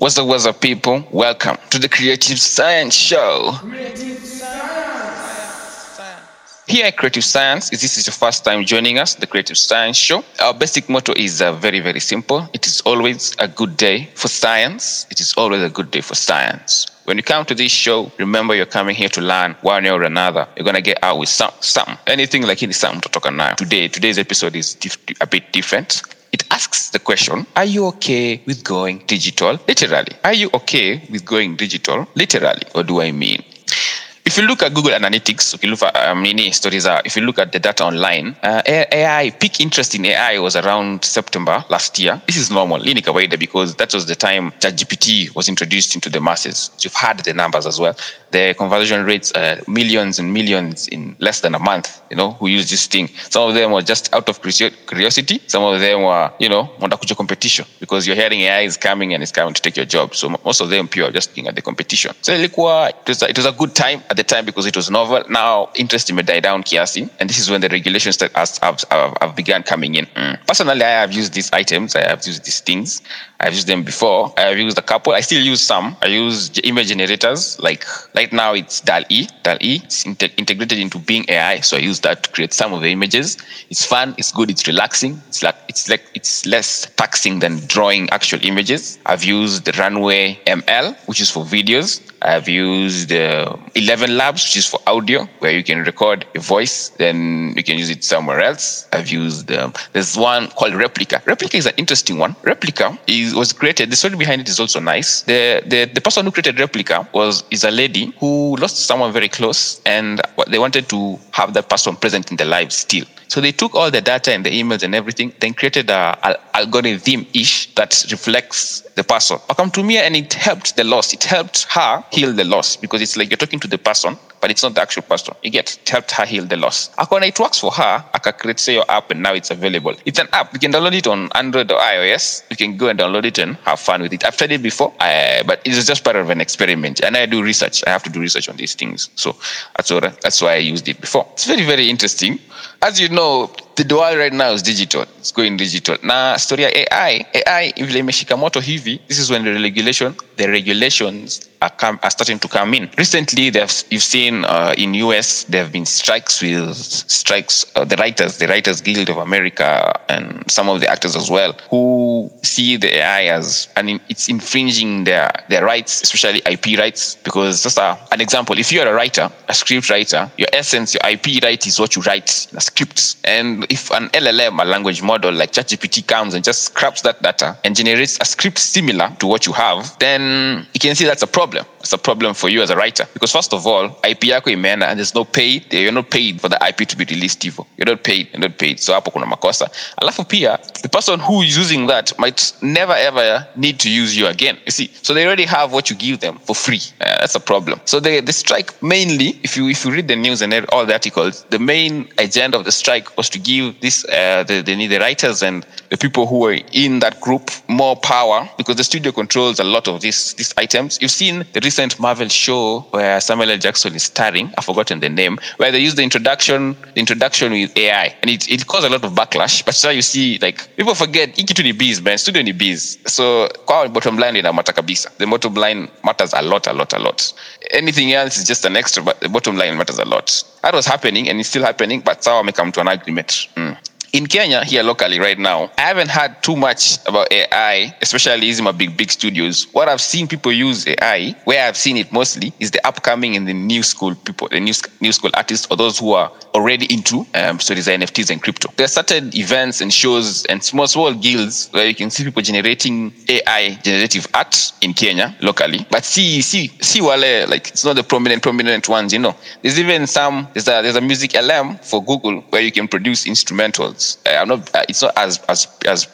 What's up, people? Welcome to the Creative Science Show. Here at Creative Science, if this is your first time joining us, the Creative Science Show, our basic motto is very, very simple. It is always a good day for science. It is always a good day for science. When you come to this show, remember you're coming here to learn one way or another. You're going to get out with something. Anything like any something to talk about. Today's episode is a bit different. It asks the question, are you okay with going digital literally? Are you okay with going digital literally? What do I mean? If you look at Google Analytics, if you look at many stories, if you look at the data online, AI, peak interest in AI was around September last year. This is normal, in Kawaida, because that was the time ChatGPT was introduced into the masses. You've heard the numbers as well. The conversion rates are millions and millions in less than a month, you know, who use this thing. Some of them were just out of curiosity. Some of them were, you know, wandakucha competition, because you're hearing AI is coming and it's coming to take your job. So most of them pure just looking at the competition. So it was a good time at the time because it was novel. Now interest may die down kiasi, and this is when the regulations that have begun coming in. Personally, I have used these items. I have used these things. I've used them before. I have used a couple. I still use some. I use image generators. Like right now, it's DALL-E. DALL-E is integrated into Bing AI, so I use that to create some of the images. It's fun. It's good. It's relaxing. It's less taxing than drawing actual images. I've used the Runway ML, which is for videos. I've used ElevenLabs, which is for audio, where you can record your voice, then you can use it somewhere else. I've used, there's one called Replica. Replica is an interesting one. Replica was created, the story behind it is also nice. The person who created Replica is a lady who lost someone very close, and they wanted to have that person present in their lives still. So they took all the data and the emails and everything, then created an algorithm-ish that reflects the person. Wakamtumia, and it helped the loss. It helped her heal the loss, because it's like you're talking to the person, but it's not the actual person. It helped her heal the loss. It works for her. I can create your app, and now it's available. It's an app. You can download it on Android or iOS. You can go and download it and have fun with it. I've tried it before, but it's just part of an experiment. And I do research. I have to do research on these things. So that's why I used it before. It's very, very interesting. As you know, the world right now is digital. It's going digital. Na story ya AI vile imeshika moto hivi. This is when the regulations are starting to come in. Recently, you've seen in US there have been strikes. The Writers Guild of America, and some of the actors as well, who see the AI as, and it's infringing their rights, especially IP rights. Because just an example, if you're a writer, a script writer, your essence, your IP right is what you write in a script. And if an LLM, a language model like ChatGPT, comes and just scraps that data and generates a script similar to what you have, then you can see that's a problem. It's a problem for you as a writer. Because first of all, IP yako imeenda and there's no pay. You're not paid for the IP to be released hivo. You're not paid. So hapo kuna makosa. Alafu pia, the person who is using that might never ever need to use you again. You see, so they already have what you give them for free. That's a problem. So the strike mainly, if you read the news and all the articles, the main agenda of the strike was to give this the writers and the people who are in that group more power, because the studio controls a lot of these items. You've seen the recent Marvel show where Samuel L. Jackson is starring. I've forgotten the name, where they use the introduction with AI, and it caused a lot of backlash. But so you see, like, people forget ikitu ni biz, man, studio ni biz. So kwa bottom line ina matter kabisa. The bottom line matters a lot. Anything else is just an extra, but the bottom line matters a lot. That was happening and it's still happening, but sawa may come to an agreement. In Kenya, here locally right now, I haven't heard too much about AI, especially in my big studios. What I've seen people use AI, where I've seen it mostly, is the upcoming and the new school people, the new school artists, or those who are already into stories, NFTs and crypto. There are certain events and shows and small guilds where you can see people generating AI generative art in Kenya locally. But see wale, like, it's not the prominent ones, you know. There's even there's a music LM for Google where you can produce instrumentals. It's not as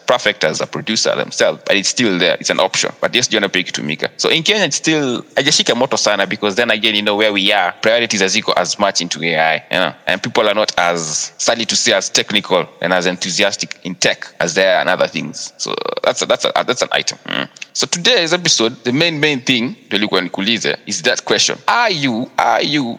perfect as a producer themselves, but it's still there. It's an option. But yes, you want to pick it to Mika. So in Kenya, it's still ajashika moto sana, because then again, you know where we are. Priorities haziko as much into AI, you know, and people are not as, sadly to say, as technical and as enthusiastic in tech as they are in other things. So that's an item. So today's episode, the main thing is that question: Are you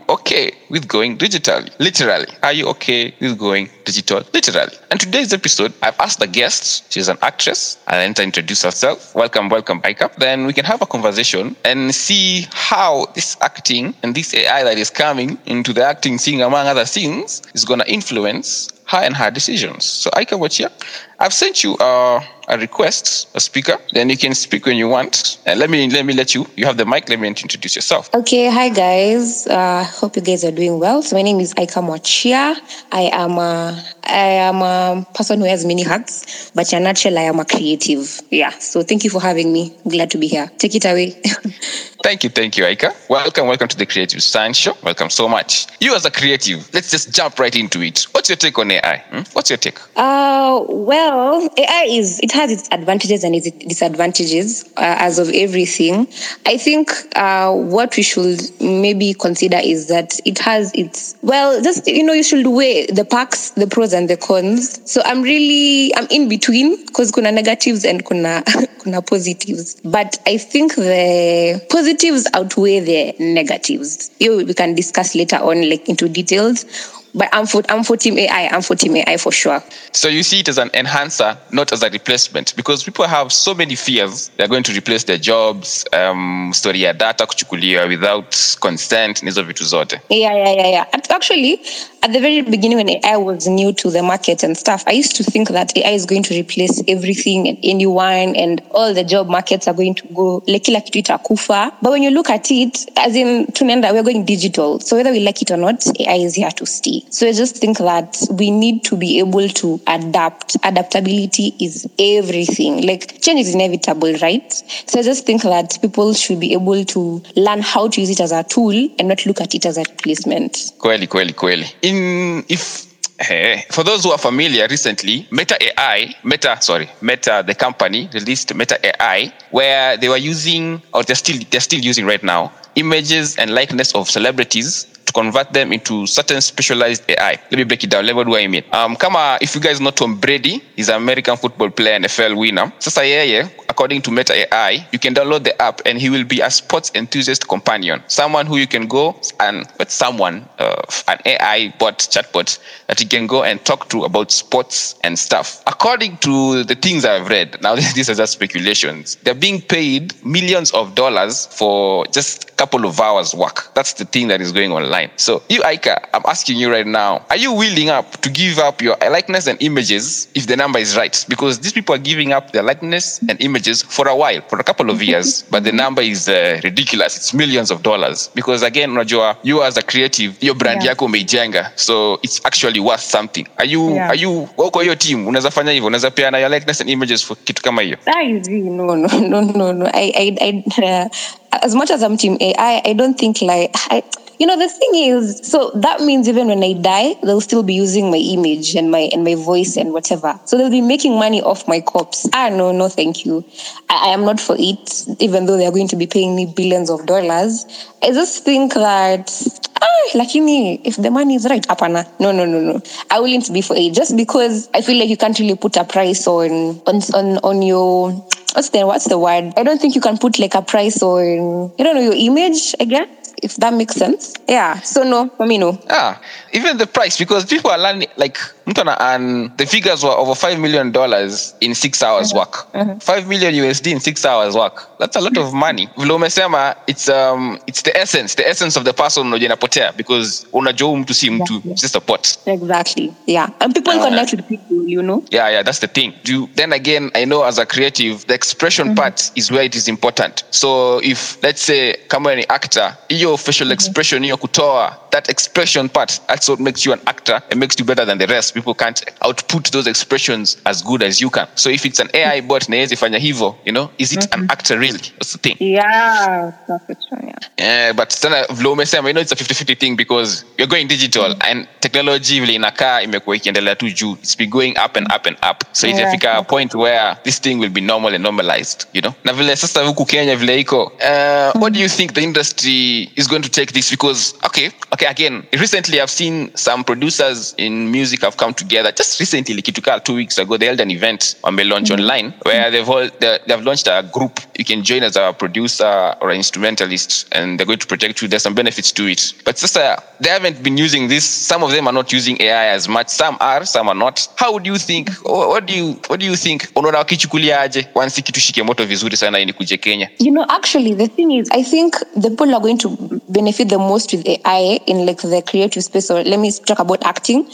okay with going digitally? Literally, are you okay with going digital literally? And today's episode, I've asked a guest, she's an actress, I'll let her introduce herself. Welcome, Aika. Then we can have a conversation and see how this acting and this AI that is coming into the acting scene, among other things, is going to influence her and her decisions. So Aika Mwachia, I've sent you a request, a speaker. Then you can speak when you want. And let you have the mic. Let me introduce yourself. Okay, hi guys. Hope you guys are doing well. So my name is Aika Mwachia. I am a person who has many hats, but in a nutshell, I am a creative. Yeah. So thank you for having me. I'm glad to be here. Take it away. Thank you, Aika. Welcome to the Creative Science Show. Welcome so much. You as a creative, let's just jump right into it. What's your take on AI? What's your take? Well, AI has its advantages and its disadvantages, as of everything. I think what we should maybe consider is that it has its, well, just, you know, you should weigh the perks, the pros and the cons. So I'm in between, because kuna negatives and kuna positives. But I think the positives outweigh the negatives. We can discuss later on, like into details. But I'm for Team AI. I'm for Team AI for sure. So you see it as an enhancer, not as a replacement, because people have so many fears they're going to replace their jobs, story ya data kuchukuliwa without consent, nizo vitu zote. Yeah. Actually, at the very beginning when AI was new to the market and stuff, I used to think that AI is going to replace everything and anyone, and all the job markets are going to go kila kitu itakufa. But when you look at it, as in tunenda, we're going digital. So whether we like it or not, AI is here to stay. So I just think that we need to be able to adapt. Adaptability is everything. Like, change is inevitable, right? So I just think that people should be able to learn how to use it as a tool and not look at it as a replacement. Kweli. For those who are familiar, recently, Meta, the company, released Meta AI, where they were using, or they're still using right now, images and likeness of celebrities to convert them into certain specialized AI. Let me break it down. Let me do I mean. If you guys know Tom Brady, he's an American football player, NFL winner. Sasa yeye, according to Meta AI, you can download the app and he will be a sports enthusiast companion. Someone who you can go and, an AI bot, chatbot, that you can go and talk to about sports and stuff. According to the things I've read, now these are just speculations, they're being paid millions of dollars for just a couple of hours work. That's the thing that is going online. So you, Aika, I'm asking you right now, are you willing to give up your likeness and images if the number is right? Because these people are giving up their likeness and images for a while, for a couple of years, but the number is ridiculous. It's millions of dollars. Because again, Najwa, you as a creative, your brand yako umeijenga, so it's actually worth something. Are you wako your team? Unaweza fanya hivyo, unaweza peana your likeness and images for kitu kama hiyo? No. I as much as I'm Team AI, I don't think the thing is, so that means even when I die, they'll still be using my image and my voice and whatever. So they'll be making money off my corpse. No, thank you. I am not for it, even though they're going to be paying me billions of dollars. I just think that, if the money is right, apana. No. I wouldn't be for it, just because I feel like you can't really put a price on your... What's the word? I don't think you can put like a price on, your image again, if that makes sense. Yeah. So no, for me, no. Ah, even the price, because people are learning, like, and the figures were over $5 million in 6 hours work. $5 million USD in 6 hours work. That's a lot of money. It's the essence of the person unapotea, because unajua mtu si mtu, it's just a pot. Exactly. Yeah. And people connect with people, Yeah, that's the thing. Then again, I know as a creative, the expression part is where it is important. So if, let's say, kama ni actor, your facial expression, your kutoa, that expression part, that's what makes you an actor. It makes you better than the rest. People can't output those expressions as good as you can. So if it's an AI bot, is it an actor really? That's the thing. Yeah, that's the true, yeah. But it's a 50-50 thing, because you're going digital and technology will inakaa imekuwa ikiendelea tu juu. It's been going up and up. So it's a point where this thing will be normal and normalized, Na vile sasa huku Kenya vile iko. What do you think the industry is going to take this because, okay. Again, recently I've seen some producers in music have come together. Just recently, Kituka, 2 weeks ago, they held an event on Melonch online where they've launched a group. You can join as a producer or an instrumentalist, and they're going to protect you. There's some benefits to it, but they haven't been using this. Some of them are not using AI as much. Some are, some are not. How would you think? What do you think? You know, actually, the thing is, I think the people are going to benefit the most with AI in like the creative space. Or let me talk about acting.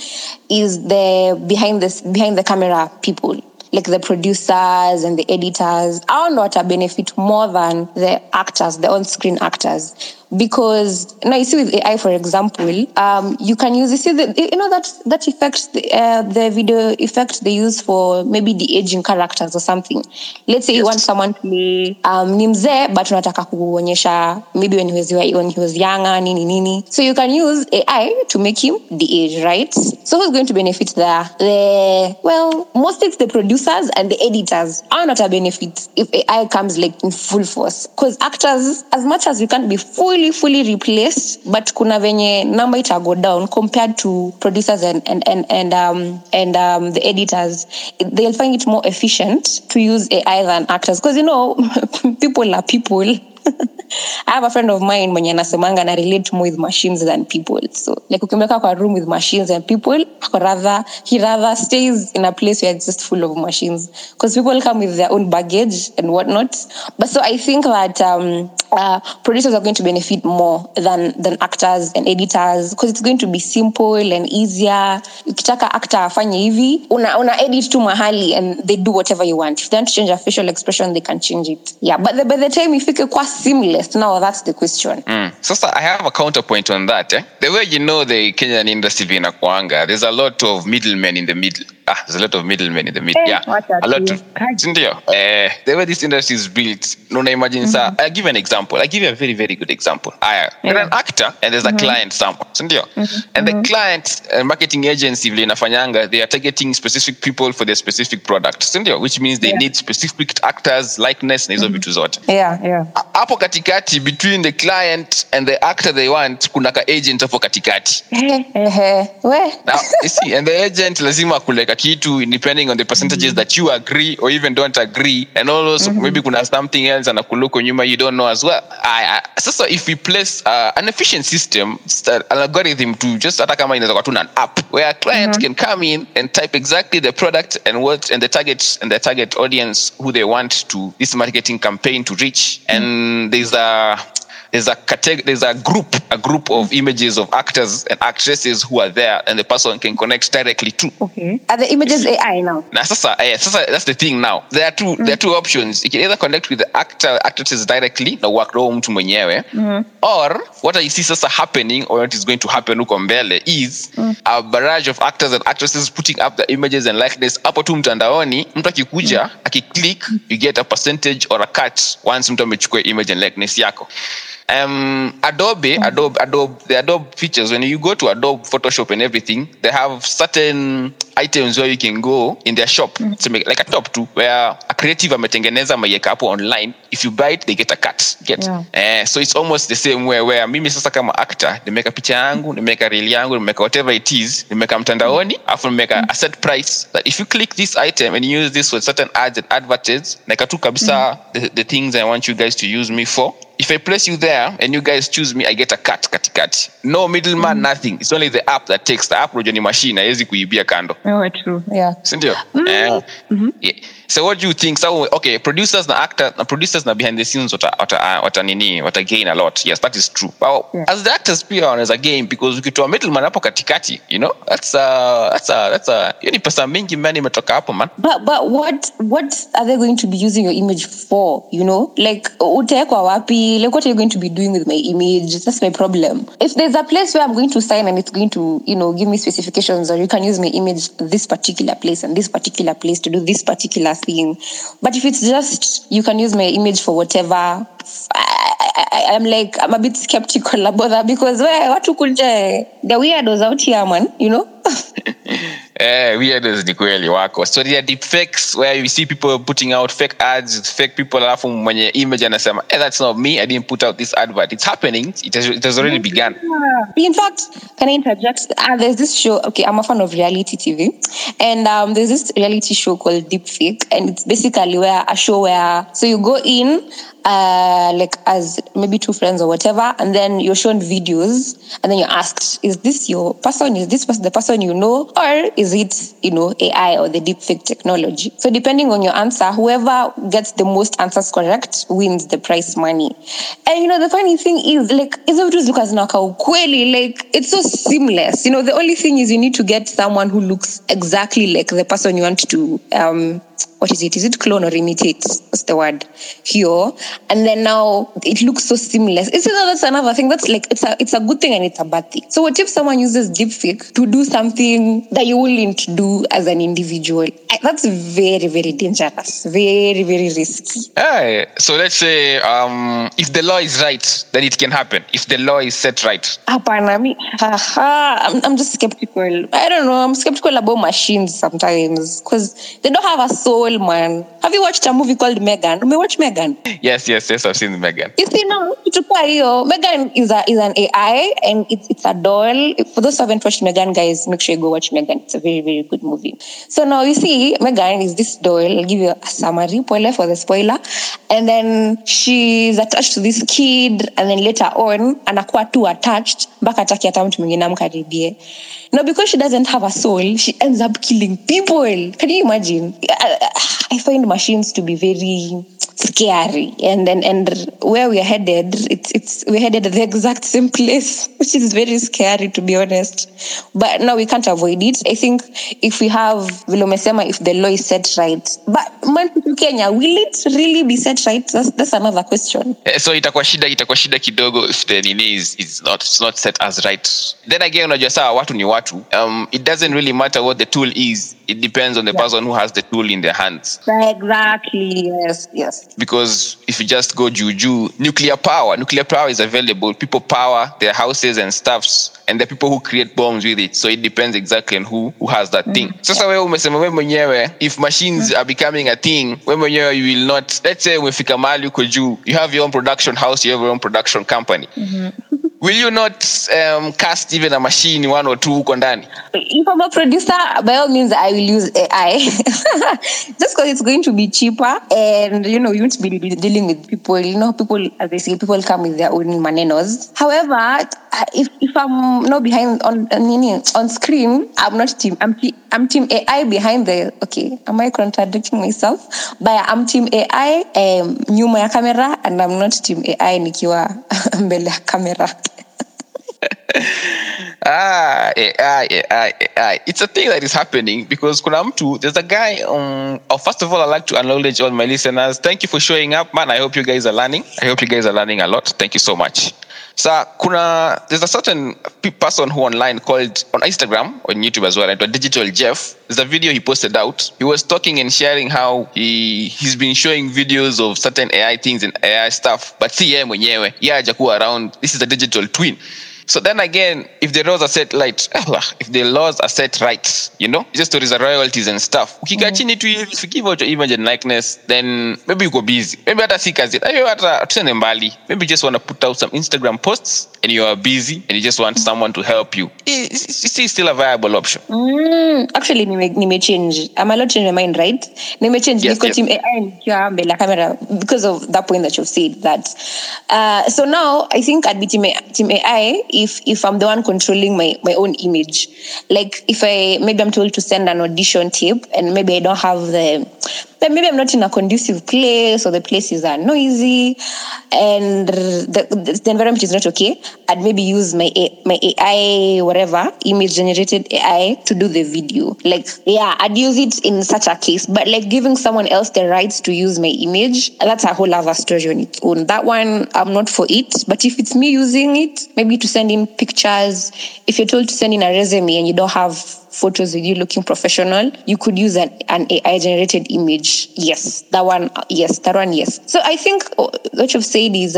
Is the behind the camera people, like the producers and the editors, are not a benefit more than the actors, the on-screen actors. Because now you see with AI, for example, you can use, that effect, the video effect they use for maybe de-aging characters or something. Let's say you want someone to play ni mzee, but unataka kuonyesha maybe when he was younger, nini. So you can use AI to make him de-age, right? So who's going to benefit there? Mostly it's the producers and the editors are not a benefit if AI comes like in full force. Because actors, as much as we can't be fully replaced, but kuna venye number ita go down compared to producers and the editors. They'll find it more efficient to use AI than actors, because people are people. I have a friend of mine mwenye anasemanga na relate more with machines than people. So like ukimweka kwa room with machines and people, he rather stays in a place where it's just full of machines, because people come with their own baggage and whatnot. But so I think that producers are going to benefit more than actors and editors, because it's going to be simple and easier. Ukitaka actor afanye hivi, una edit tu mahali and they do whatever you want. If they want to change a facial expression, they can change it. Yeah, but by the time ifike kwa seamless, now that's the question. So I have a counterpoint on that. The way the Kenyan industry vinakuanga, there's a lot of middlemen in the middle. There's a lot of middlemen in the middle. Yeah, a lot of. The way this industry is built, no, imagine, sir. I'll give an example. I give you a very, very good example. You're an actor, and there's a client somewhere, and the client marketing agency, they are targeting specific people for their specific product, which means they need specific actors, likeness, and vitu zote. Yeah. Hapo katikati, between the client and the actor they want, kuna ka agent hapo katikati. Now, you see, and the agent lazima kuleka kitu, depending on the percentages that you agree or even don't agree, and also maybe kuna something else and akuluko nyuma you don't know as well. So if we place an efficient system, an algorithm to just atakama inazakatuna an app where a client can come in and type exactly the product and what and the targets and the target audience who they want to this marketing campaign to reach, and there's a group of images of actors and actresses who are there, and the person can connect directly to. Okay. Are the images AI now? Sasa, that's the thing now. There are two options. You can either connect with the actresses directly, na work roho mtu mwenyewe, or what I see sasa happening, or what is going to happen huko mbele is a barrage of actors and actresses putting up the images and likeness hapo tu mtandaoni. Mtu akikuja, akiclick, you get a percentage or a cut once mtu amechukua image and likeness yako. Adobe features, when you go to Adobe Photoshop and everything, they have certain items where you can go in their shop to make like a top two where a creative ametengeneza mayeka hapo online. If you buy it, they get a cut. So it's almost the same way where mimi sasa kama actor, they make a picture yangu, they make a reel yangu, they make whatever it is, they make a mtandaoni, afu make a set price that if you click this item and use this with certain ads and advertisements, like tu kabisa the things I want you guys to use me for. If I place you there and you guys choose me, I get a cut. No middleman, nothing. It's only the app that takes the app rojoni machine. Haiwezi kuibia kando. Oh, true. Yeah. Sindio? Yeah. So what do you think? So, okay, producers and actors, producers na behind the scenes what gain a lot. Yes, that is true. But as the actors play on as a game, because ukitoa middleman hapo katikati, that's a you need pesa mingi mani metoka hapo man. But what are they going to be using your image for? Like utekwa wapi? Like what are you going to be doing with my image? That's my problem. If there's a place where I'm going to sign and it's going to give me specifications, or you can use my image this particular place and this particular place to do this particular thing. But if it's just you can use my image for whatever, I'm a bit skeptical about that, because they're weirdos out here, man. Weirdos ni kweli wako. So there are deep fakes where you see people putting out fake ads, fake people alafu mwenye image anasema, hey, that's not me, I didn't put out this advert. It's happening. It has already begun. Yeah. In fact, can I interject? There's this show, okay, I'm a fan of reality TV. And there's this reality show called Deep Fake. And it's basically so you go in like as maybe two friends or whatever, and then you're shown videos, and then you're asked, is this your person? Is this the person you know? Or is it, AI or the deepfake technology? So depending on your answer, whoever gets the most answers correct wins the prize money. And, the funny thing is, like, it's so seamless. The only thing is you need to get someone who looks exactly like the person you want to what is it? Is it clone or imitate? What's the word here? And then now it looks so seamless. That's another thing. That's like, it's a good thing and it's a bad thing. So what if someone uses deepfake to do something that you wouldn't do as an individual? That's very, very dangerous. Very, very risky. Yeah. So let's say if the law is right, then it can happen. If the law is set right. I'm just skeptical. I don't know. I'm skeptical about machines sometimes because they don't have a soul. Man, have you watched a movie called M3GAN? Have you watched M3GAN? Yes, I've seen M3GAN. You see now, M3GAN is an AI and it's a doll. For those who haven't watched M3GAN, guys, make sure you go watch M3GAN. It's a very, very good movie. So now you see, M3GAN is this doll. I'll give you a summary for the spoiler. And then she's attached to this kid, and then later on, anakuwa too attached. Now, because she doesn't have a soul, she ends up killing people. Can you imagine? I find machines to be very scary, and where we're headed, we're headed at the exact same place, which is very scary, to be honest. But no, we can't avoid it. I think if we have Vilomesema, if the law is set right, but man, Kenya, will it really be set right? That's another question. So itakuwa shida kidogo if the nini is not set as right. Then again, unajua sawa watu ni watu. It doesn't really matter what the tool is. It depends on the person who has the tool in their hands. Exactly. Yes. Because if you just go juju, nuclear power is available. People power their houses and stuffs, and the people who create bombs with it. So it depends exactly on who has that thing. So wewe umesema wewe mwenyewe, if machines are becoming a thing, wewe mwenyewe you will not. Let's say umefika mahali uko juu, you have your own production house, you have your own production company. Mm-hmm. Will you not cast even a machine one or two kondani? If I'm a producer, by all means, I will use AI. Just because it's going to be cheaper and, you won't be dealing with people. People, as they say, people come with their own manenos. However, if I'm not behind on screen, I'm not team. I'm team AI behind the... Okay, am I contradicting myself? But I'm team AI, nyuma ya camera, and I'm not team AI nikiwa mbele ya camera. AI. It's a thing that is happening because kuna mtu, there's a guy. First of all, I'd like to acknowledge all my listeners. Thank you for showing up, man. I hope you guys are learning. I hope you guys are learning a lot. Thank you so much. So there's a certain person who online called on Instagram, on YouTube as well, and Digital Jeff. There's a video he posted out. He was talking and sharing how he's been showing videos of certain AI things and AI stuff. But see, mwenyewe, hajakuwa around. This is a digital twin. So then again, if the laws are set right, just to raise royalties and stuff. If you give out your image and likeness, then maybe you go busy. Maybe hata si kazi. Maybe you just want to put out some Instagram posts and you are busy and you just want someone to help you. It's still a viable option. Actually, nime change. I'm allowed to change my mind, right? Nime change because of that point that you've said that. So now, I think I'd be team AI if I'm the one controlling my own image. Like if I'm told to send an audition tape and maybe I don't have maybe I'm not in a conducive place or the places are noisy and the environment is not okay, I'd maybe use my AI, whatever, image generated AI to do the video. Like, I'd use it in such a case, but like giving someone else the rights to use my image, that's a whole other story on its own. That one, I'm not for it, but if it's me using it, maybe to send in pictures, if you're told to send in a resume and you don't have photos with you looking professional, you could use an AI-generated image. Yes, that one, yes, that one, yes. So I think what you've said is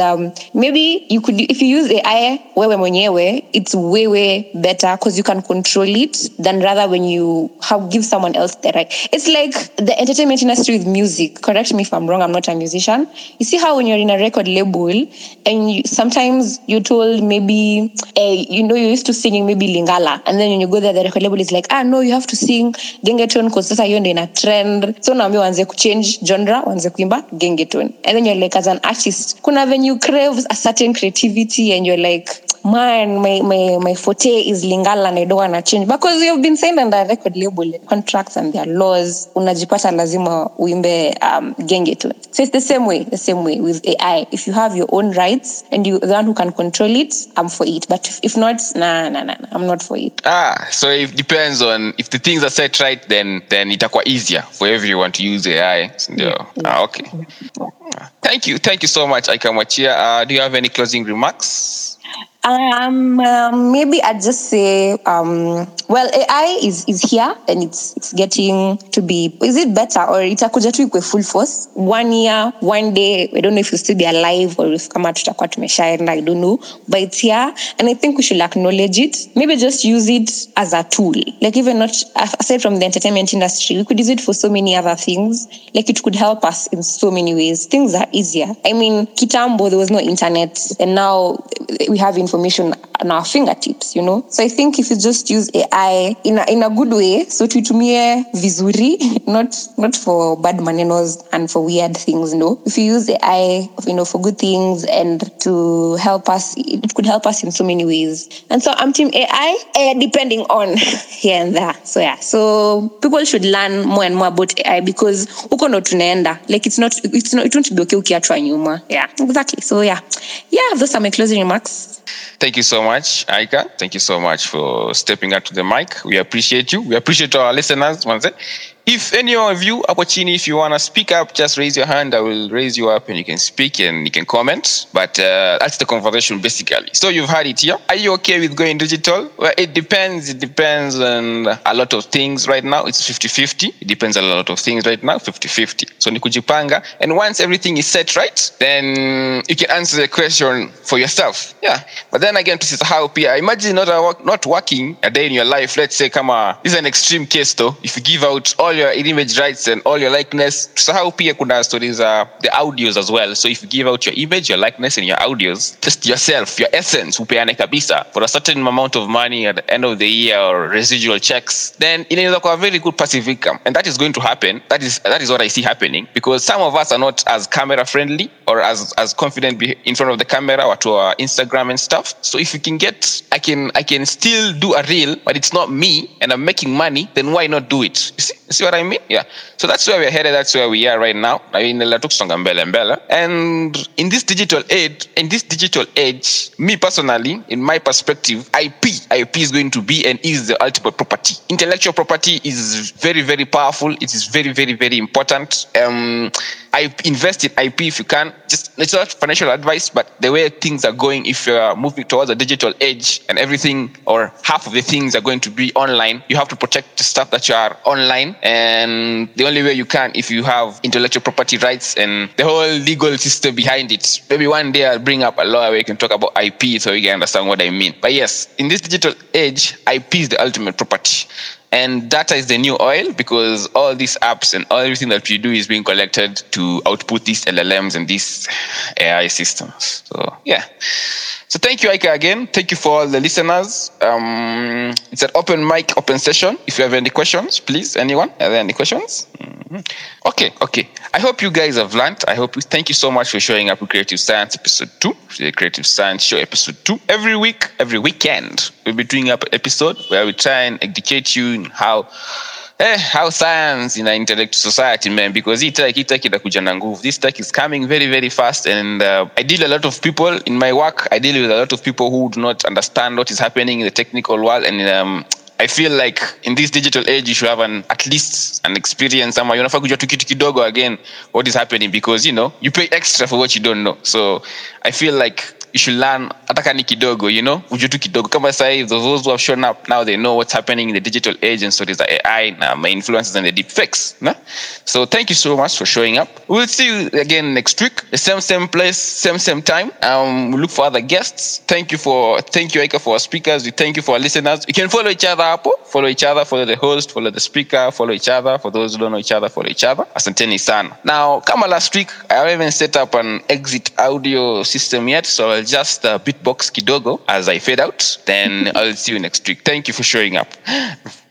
maybe you could, if you use AI, it's way, way better because you can control it than rather when you give someone else the right. It's like the entertainment industry with music. Correct me if I'm wrong, I'm not a musician. You see how when you're in a record label and sometimes you're told maybe, you're used to singing maybe Lingala. And then when you go there, the record label is like, no, you have to sing gengetone because that's how you're in a trend. So now you want to change genre, want to kuimba gengetone. And then you're like, as an artist, kuna when you crave a certain creativity and you're like, man, my forte is Lingala and I don't want to change. Because you've been signed under a record label, contracts and their laws, unajipata lazima uimbe gengetone. So it's the same way with AI. If you have your own rights and you the one who can control it, I'm for it. But if not, nah, I'm not for it. So it depends on if the things are set right, then itakuwa easier for everyone to use AI. So, okay. Thank you so much, Aika Mwachia. Do you have any closing remarks? Maybe I'd just say, AI is here and it's getting to be, is it better or itakuja tu ikwe full force? 1 year, one day, I don't know if you'll still be alive or if kama tutakuwa tumeshaenda, I don't know, but it's here and I think we should acknowledge it. Maybe just use it as a tool. Like even not, aside from the entertainment industry, we could use it for so many other things. Like it could help us in so many ways. Things are easier. I mean, kitambo, there was no internet and now we have information on our fingertips, So I think if you just use AI in a good way, so tuitumie vizuri, not for bad manenos and for weird things, no. If you use AI, for good things and to help us, it could help us in so many ways. And so I'm team AI, depending on here and there. So yeah, so people should learn more and more about AI because uko no tunaenda. Like it's not, it won't be okay ukiachwa nyuma. Yeah, exactly. So yeah, those are my closing remarks. Thank you so much, Aika. Thank you so much for stepping up to the mic. We appreciate you. We appreciate our listeners. If any of you hapo chini, if you want to speak up, just raise your hand. I will raise you up and you can speak and you can comment. But that's the conversation basically. So you've had it here. Are you okay with going digital? Well, it depends. It depends on a lot of things right now. It's 50-50. It depends on a lot of things right now. 50-50. So ni kujipanga. And once everything is set right, then you can answer the question for yourself. Yeah. But then again, this is how PR. Imagine not working a day in your life. Let's say, this is an extreme case though. If you give out all your image rights and all your likeness. So how pia kuna stories are the audios as well. So if you give out your image, your likeness, and your audios, just yourself, your essence, upeane kabisa for a certain amount of money at the end of the year or residual checks, then it is a very good passive income. And that is going to happen. That is what I see happening because some of us are not as camera friendly or as confident in front of the camera or to our Instagram and stuff. So if you can get, I can still do a reel, but it's not me and I'm making money, then why not do it? You see what I mean? Yeah. So that's where we're headed. That's where we are right now. I mean, and in this digital age, me personally, in my perspective, IP is going to be and is the ultimate property. Intellectual property is very, very powerful. It is very, very, very important. I invest in IP if you can. It's not financial advice, but the way things are going, if you're moving towards a digital age and everything or half of the things are going to be online, you have to protect the stuff that you are online. And the only way you can, if you have intellectual property rights and the whole legal system behind it. Maybe one day I'll bring up a lawyer where you can talk about IP so you can understand what I mean. But yes, in this digital age, IP is the ultimate property. And data is the new oil because all these apps and all everything that you do is being collected to output these LLMs and these AI systems. So, yeah. So thank you, Aika, again. Thank you for all the listeners. It's an open mic, open session. If you have any questions, please, anyone? Are there any questions? Mm-hmm. Okay. I hope you guys have learned. Thank you so much for showing up with Creative Science Episode 2. The Creative Science Show Episode 2. Every week, every weekend, we'll be doing up an episode where we try and educate you in how science in our intellect society, man, because this tech is coming very, very fast. And I deal a lot of people in my work. I deal with a lot of people who do not understand what is happening in the technical world. And I feel like in this digital age, you should have at least an experience. You know, again, what is happening because, you pay extra for what you don't know. So I feel like you should learn atakani kidogo, you know, ujutu kidogo. Kama sai, those who have shown up now, they know what's happening in the digital age, and so there's the AI, my influencers, and the deep fakes. No? So thank you so much for showing up. We'll see you again next week, the same place, same time. We'll look for other guests. Thank you Aika for our speakers. We thank you for our listeners. You can follow each other up, follow the host, follow the speaker, follow each other. For those who don't know each other, follow each other. Asanteni sana. Now, kama last week, I haven't set up an exit audio system yet, so I'll just beatbox kidogo as I fade out. Then I'll see you next week. Thank you for showing up.